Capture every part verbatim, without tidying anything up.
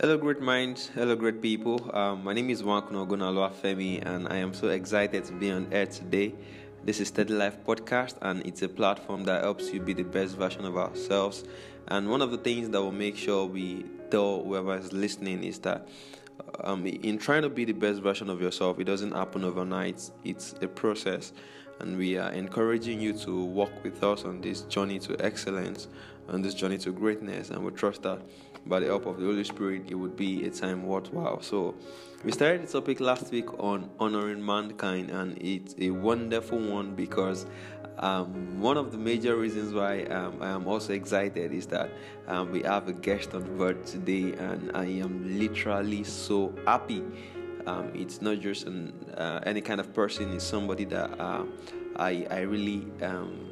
Hello great minds, hello great people, um, my name is Wanakuno Gunaloa Femi and I am so excited to be on air today. This is Steady Life Podcast and it's a platform that helps you be the best version of ourselves, and one of the things that will make sure we tell whoever is listening is that um, in trying to be the best version of yourself, it doesn't happen overnight, it's a process, and we are encouraging you to walk with us on this journey to excellence, on this journey to greatness, and we trust that by the help of the Holy Spirit, it would be a time worthwhile. So, we started the topic last week on honoring mankind, and it's a wonderful one because um, one of the major reasons why um, I am also excited is that um, we have a guest on board today, and I am literally so happy. Um, it's not just an, uh, any kind of person; it's somebody that uh, I I really. Um,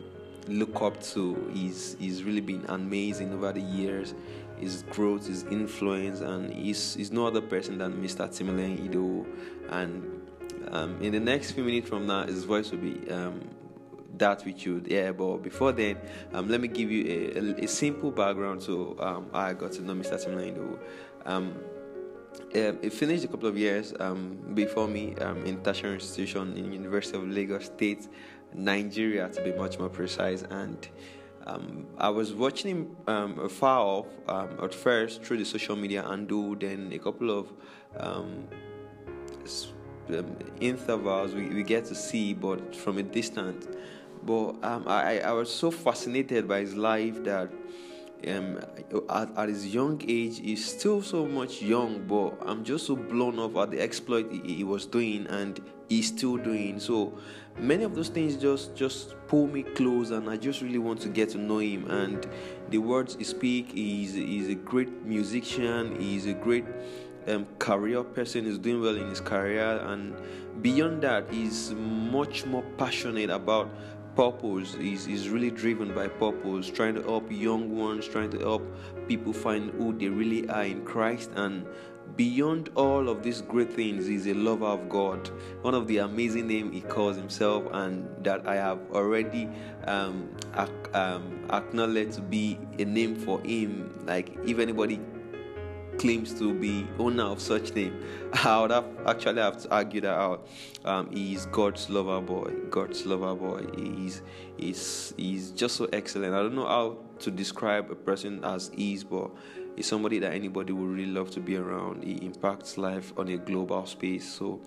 look up to. He's he's really been amazing over the years, his growth, his influence, and he's, he's no other person than Mister Timilehin Idowu. And um, in the next few minutes from now, his voice will be um, that which you would hear. But before then, um, let me give you a, a, a simple background to um, how I got to know Mister Timilehin Idowu. Um, Um, it finished a couple of years um, before me um, in tertiary institution in University of Lagos State, Nigeria, to be much more precise. And um, I was watching him um, far off um, at first through the social media handle, then a couple of um, um, intervals we, we get to see, but from a distance. But um, I, I was so fascinated by his life that Um, at, at his young age, he's still so much young, but I'm just so blown off at the exploit he, he was doing and he's still doing. So many of those things just just pull me close, and I just really want to get to know him and the words he speaks. He's, he's a great musician, he's a great um, career person, he's doing well in his career, and beyond that, he's much more passionate about purpose. Is is really driven by purpose, trying to help young ones, trying to help people find who they really are in Christ. And beyond all of these great things, he's a lover of God, one of the amazing names he calls himself, and that I have already um, ac- um acknowledged to be a name for him. Like, if anybody claims to be owner of such name, I would have actually have to argue that out. Um, he is God's lover boy. God's lover boy. He's he's he's just so excellent. I don't know how to describe a person as he is, but he's somebody that anybody would really love to be around. He impacts life on a global space. So,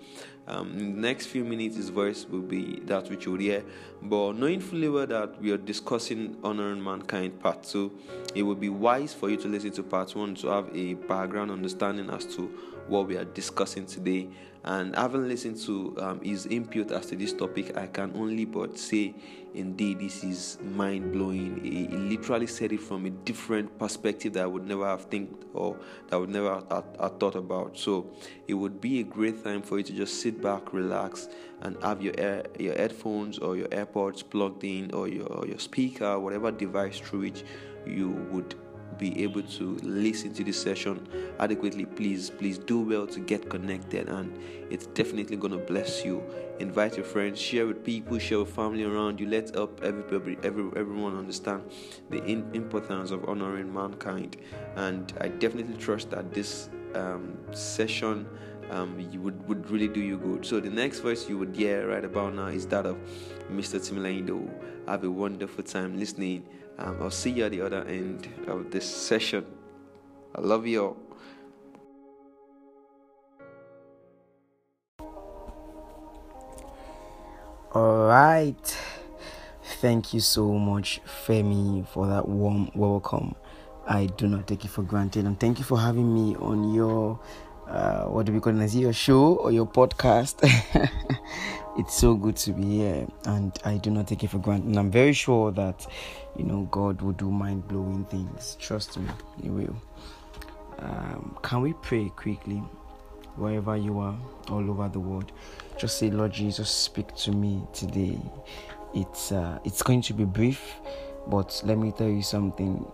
um, in the next few minutes, his voice will be that which you would hear. But knowing fully well that we are discussing honoring mankind part two, it would be wise for you to listen to part one to have a background understanding as to what we are discussing today. And having listened to um, his input as to this topic, I can only but say, indeed, this is mind-blowing. He, he literally said it from a different perspective that I would never have think or that I would never have, have thought about. So it would be a great time for you to just sit back, relax, and have your air, your headphones or your AirPods plugged in, or your, or your speaker, whatever device through which you would be able to listen to this session adequately. Please please do well to get connected, and it's definitely going to bless you. Invite your friends, share with people, share with family around you. Let's help everybody every, everyone understand the in- importance of honoring mankind. And I definitely trust that this um session um you would would really do you good. So the next voice you would hear right about now is that of Mister Timilehin Idowu. Have a wonderful time listening. Um, I'll see you at the other end of this session. I love you all. All right. Thank you so much, Femi, for that warm welcome. I do not take it for granted. And thank you for having me on your, uh, what do we call it? Is it your show or your podcast? It's so good to be here, and I do not take it for granted. And I'm very sure that, you know, God will do mind-blowing things. Trust me, He will. Um, can we pray quickly, wherever you are, all over the world? Just say, Lord Jesus, speak to me today. It's uh, it's going to be brief, but let me tell you something.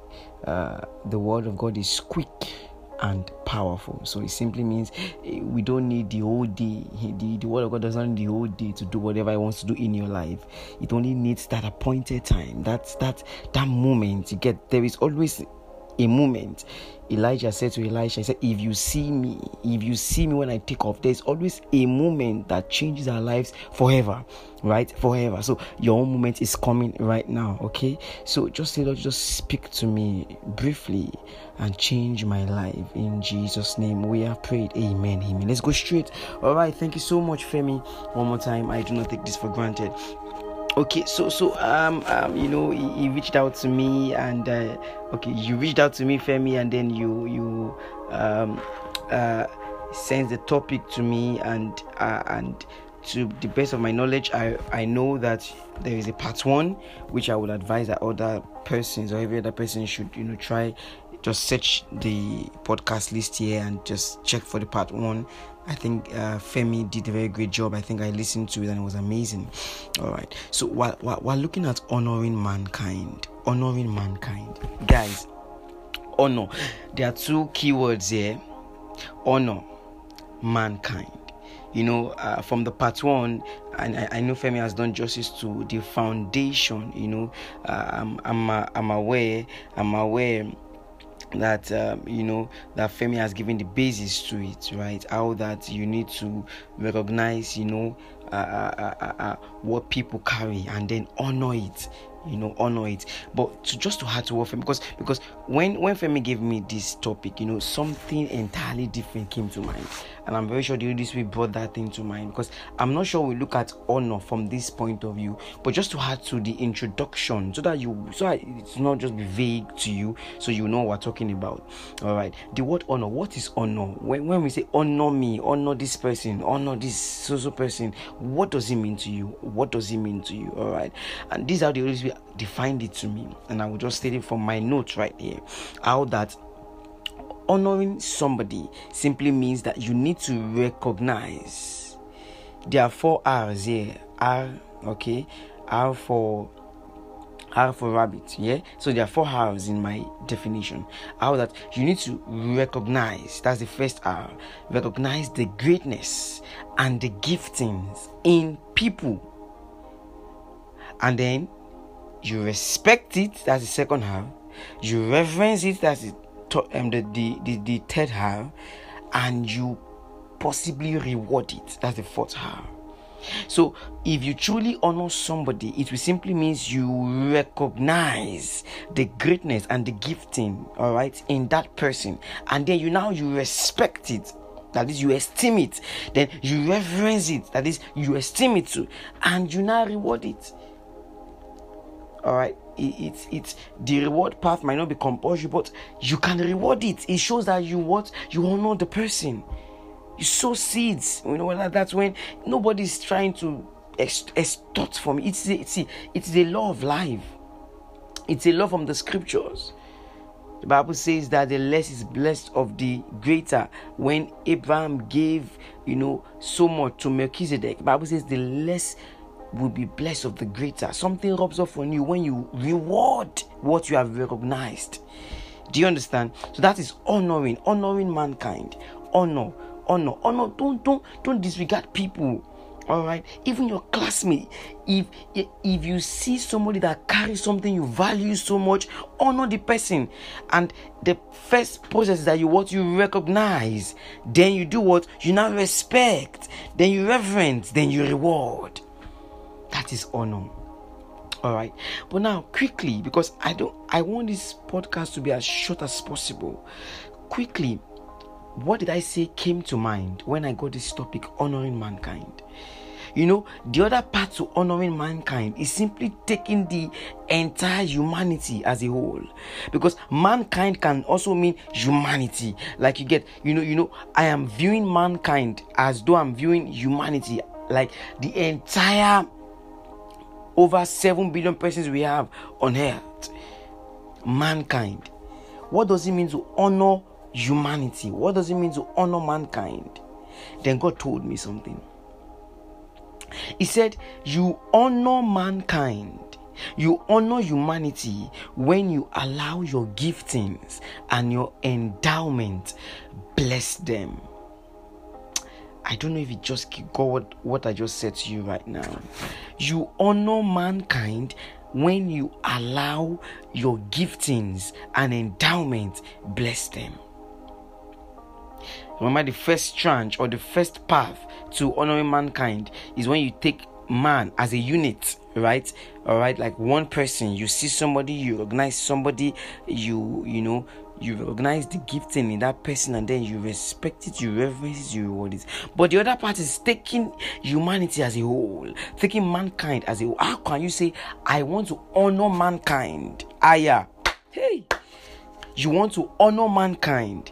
Uh, the Word of God is quick and powerful. So it simply means we don't need the whole day. The, the word of God doesn't need the whole day to do whatever it wants to do in your life. It only needs that appointed time, that that that moment. You get there is always a moment, Elijah said to Elisha, he said, if you see me, if you see me when I take off, there's always a moment that changes our lives forever, right? Forever. So your own moment is coming right now, okay? So just say, Lord, just speak to me briefly and change my life. In Jesus' name we have prayed. Amen. Amen. Let's go straight. All right. Thank you so much, Femi. One more time. I do not take this for granted. Okay, so so um um you know he, he reached out to me and uh, okay you reached out to me, Femi, and then you you um uh sent the topic to me, and uh, and to the best of my knowledge, I I know that there is a part one which I would advise that other persons or every other person should you know try. Just search the podcast list here and just check for the part one. I think uh, Femi did a very great job. I think I listened to it and it was amazing. All right. So while while, while looking at honoring mankind, honoring mankind, guys, honor. There are two keywords here: honor, mankind. You know, uh, from the part one, and I, I know Femi has done justice to the foundation. You know, uh, I'm I'm uh, I'm aware. I'm aware. that um, you know that Femi has given the basis to it, right? How that you need to recognize, you know, uh, uh, uh, uh, what people carry and then honor it, you know, honor it. But to just to add to what Femi, because because when when Femi gave me this topic, you know, something entirely different came to mind, and I'm very sure the Holy Spirit brought that thing to mind, because I'm not sure we look at honor from this point of view, but just to add to the introduction so that you so that it's not just be vague to you, so you know what we're talking about. All right, the word honor. What is honor? When when we say honor me, honor this person, honor this social person, what does it mean to you? What does it mean to you? All right, and this is how the Holy Spirit defined it to me, and I will just state it from my notes right here. How that honoring somebody simply means that you need to recognize. There are four R's here. R, okay, R for R for rabbit. Yeah, so there are four R's in my definition. How that you need to recognize. That's the first R. Recognize the greatness and the giftings in people, and then you respect it. That's the second half. You reverence it. That's the, th- um, the, the, the, the third half. And you possibly reward it. That's the fourth half. So if you truly honor somebody, it will simply means you recognize the greatness and the gifting, all right, in that person. And then you now you respect it. That is, you esteem it. Then you reverence it. That is, you esteem it too. And you now reward it. All right, it's it's the reward path might not be compulsory, but you can reward it. It shows that you what you honor the person. You sow seeds. You know that's when nobody's trying to extort from it. It's a, it's a, it's the law of life. It's a law from the scriptures. The Bible says that the less is blessed of the greater. When Abraham gave, you know, so much to Melchizedek, the Bible says the less will be blessed of the greater. Something rubs off on you when you reward what you have recognized. Do you understand? So that is honoring, honoring mankind. Honor, honor, honor. Don't, don't, don't disregard people. All right, even your classmate. If if you see somebody that carries something you value so much, honor the person. And the first process is that you what you recognize, then you do what you now respect, then you reverence, then you reward. That is honor. All right, but now quickly, because I don't, I want this podcast to be as short as possible. Quickly, what did I say came to mind when I got this topic, honoring mankind? You know, the other part to honoring mankind is simply taking the entire humanity as a whole, because mankind can also mean humanity. Like you get, you know, you know, I am viewing mankind as though I'm viewing humanity, like the entire. Over seven billion persons we have on earth. Mankind. What does it mean to honor humanity? What does it mean to honor mankind? Then God told me something. He said, you honor mankind. You honor humanity when you allow your giftings and your endowment bless them. I don't know if it just got what, what I just said to you right now. You honor mankind when you allow your giftings and endowment bless them. Remember, the first tranche or the first path to honoring mankind is when you take man as a unit, right? All right, like one person. You see somebody, you recognize somebody, you you know, you recognize the gifting in that person, and then you respect it, you reverence it, you reward it. But the other part is taking humanity as a whole, taking mankind as a whole. How can you say, I want to honor mankind? Aya, hey, you want to honor mankind.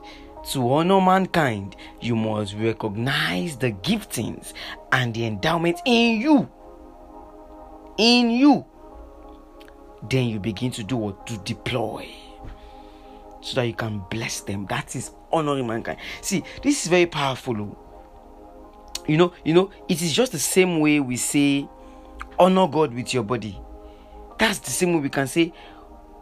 To honor mankind, you must recognize the giftings and the endowment in you. In you. Then you begin to do what? To deploy. So that you can bless them. That is honoring mankind. See, this is very powerful. You know, you know, it is just the same way we say, honor God with your body. That's the same way we can say,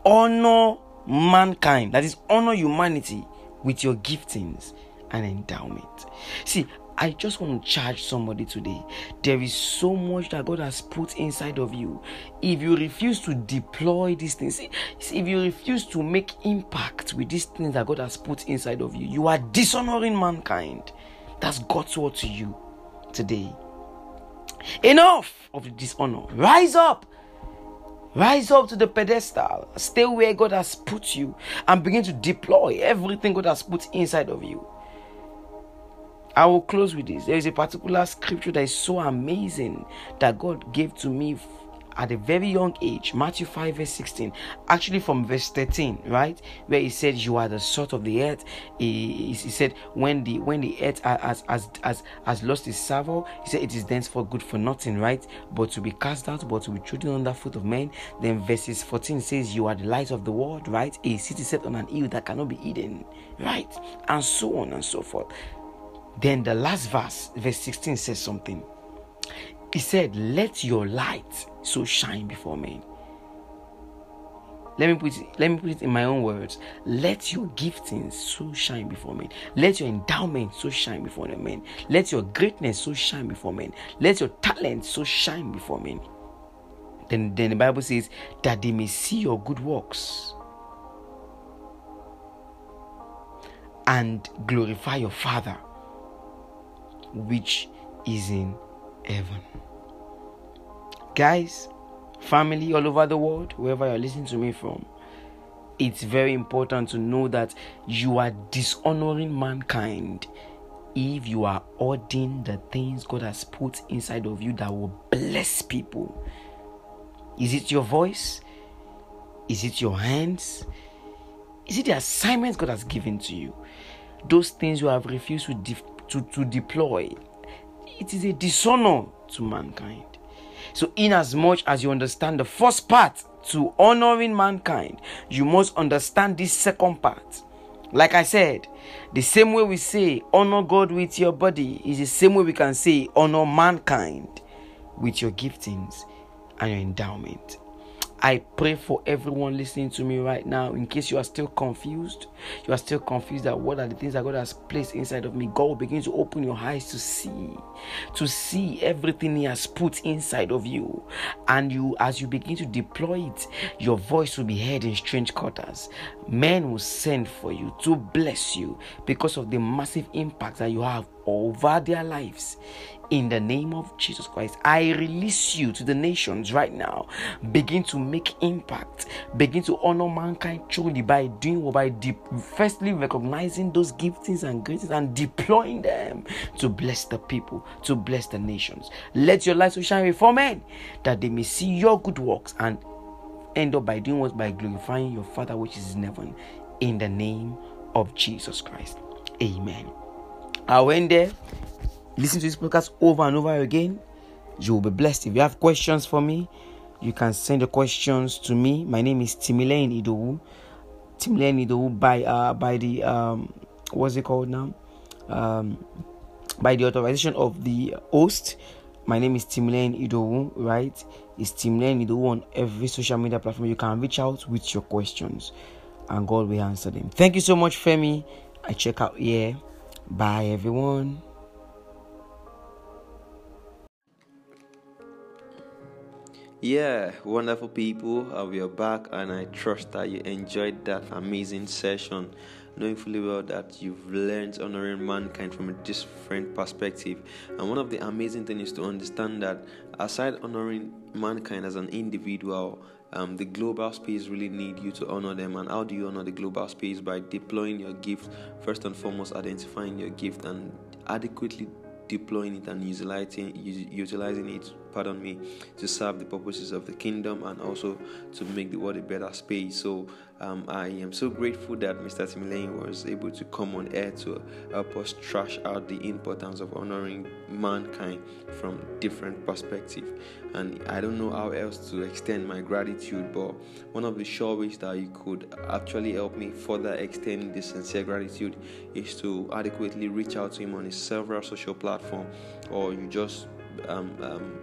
honor mankind. That is, honor humanity with your giftings and endowment. See, I just want to charge somebody today. There is so much that God has put inside of you. If you refuse to deploy these things, if you refuse to make impact with these things that God has put inside of you, you are dishonoring mankind. That's God's word to you today. Enough of the dishonor. Rise up. Rise up to the pedestal. Stay where God has put you and begin to deploy everything God has put inside of you. I will close with this. There is a particular scripture that is so amazing that God gave to me at a very young age. Matthew five verse sixteen. Actually from verse thirteen, right? Where he said, you are the salt of the earth. He, he said, when the when the earth has, has, has, has lost its savour, he said, it is thenceforth good for nothing, right? But to be cast out, but to be trodden under foot of men. Then verses fourteen says, you are the light of the world, right? A city set on an hill that cannot be hidden, right? And so on and so forth. Then the last verse, verse sixteen, says something. He said, let your light so shine before men. Let me put it, let me put it in my own words. Let your giftings so shine before men. Let your endowment so shine before the men. Let your greatness so shine before men. Let your talent so shine before men. Then, then the Bible says, that they may see your good works and glorify your Father, which is in heaven. Guys, family all over the world, wherever you're listening to me from, it's very important to know that you are dishonoring mankind if you are hoarding the things God has put inside of you that will bless people. Is it your voice? Is it your hands? Is it the assignments God has given to you? Those things you have refused to def- To, to deploy, it is a dishonor to mankind. So, in as much as you understand the first part to honoring mankind, you must understand this second part. Like I said, the same way we say honor God with your body is the same way we can say honor mankind with your giftings and your endowment. I pray for everyone listening to me right now. In case you are still confused, you are still confused that what are the things that God has placed inside of me, God will begin to open your eyes to see, to see everything He has put inside of you. And you, as you begin to deploy it, your voice will be heard in strange quarters. Men will send for you to bless you because of the massive impact that you have over their lives. In the name of Jesus Christ, I release you to the nations right now. Begin to make impact. Begin to honor mankind truly by doing or by de- firstly recognizing those giftings and graces and deploying them to bless the people, to bless the nations. Let your light so shine before men that they may see your good works and end up by doing what? By glorifying your Father which is in heaven. In the name of Jesus Christ. Amen. I went there. Listen to this podcast over and over again. You will be blessed. If you have questions for me, you can send the questions to me. My name is Timilehin Idowu. Timilehin Idowu by uh, by the um what's it called now? Um by the authorization of the host. My name is Timilehin Idowu, right? It's Timilehin Idowu on every social media platform. You can reach out with your questions and God will answer them. Thank you so much, Femi. I check out here. Bye everyone. Yeah, wonderful people, uh, we are back, and I trust that you enjoyed that amazing session, knowing fully well that you've learned honoring mankind from a different perspective. And one of the amazing things is to understand that aside honoring mankind as an individual, Um, the global space really need you to honor them. And how do you honor the global space? By deploying your gift. First and foremost, identifying your gift and adequately deploying it and utilizing utilizing it, pardon me, to serve the purposes of the kingdom and also to make the world a better space. So um, I am so grateful that Mister Timilehin was able to come on air to help us trash out the importance of honoring mankind from different perspectives. And I don't know how else to extend my gratitude, but one of the sure ways that you could actually help me further extend this sincere gratitude is to adequately reach out to him on his several social platforms. Platform, or you just um, um,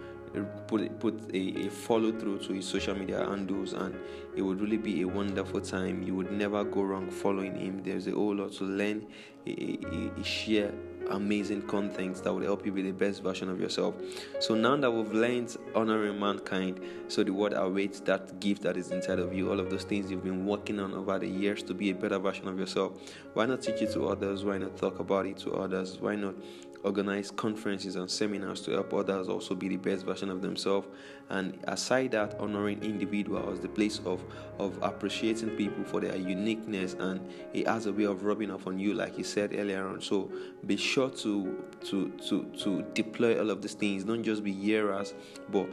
put put a, a follow through to his social media handles, and it would really be a wonderful time. You would never go wrong following him. There's a whole lot to learn. He share amazing content that will help you be the best version of yourself. So now that we've learned honoring mankind, so the world awaits that gift that is inside of you, all of those things you've been working on over the years to be a better version of yourself. Why not teach it to others? Why not talk about it to others? Why not organize conferences and seminars to help others also be the best version of themselves? And aside that, honoring individuals, the place of of appreciating people for their uniqueness, and it has a way of rubbing off on you, like he said earlier on. So be sure to to to to deploy all of these things. Don't just be hearers, but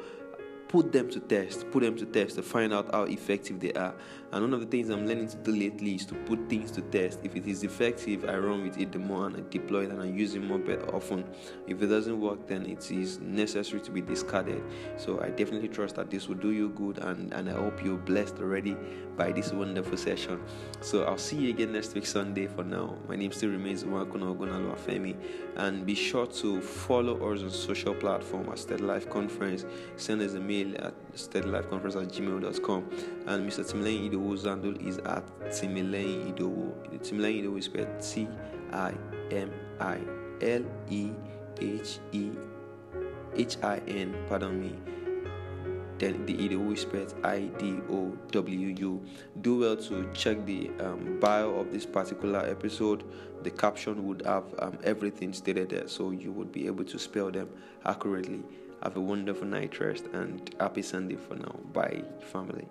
Put them to test, put them to test to find out how effective they are. And one of the things I'm learning to do lately is to put things to test. If it is effective, I run with it the more, and I deploy it and I use it more better often. If it doesn't work, then it is necessary to be discarded. So I definitely trust that this will do you good, and, and I hope you're blessed already by this wonderful session. So I'll see you again next week Sunday. For now, my name still remains Wanakuno Gunaloa Femi, and be sure to follow us on social platform at SteadLife Conference. Send us a mail at steady life conference at gmail dot com, and Mister Timilehin Idowu's handle is at Timilehin Idowu. Timilehin Idowu is spelled T I M I L E H E H I N, pardon me. Then the Idowu is spelled I D O W U. Do well to check the um, bio of this particular episode. The caption would have um, everything stated there, so you would be able to spell them accurately. Have a wonderful night rest, and happy Sunday for now. Bye, family.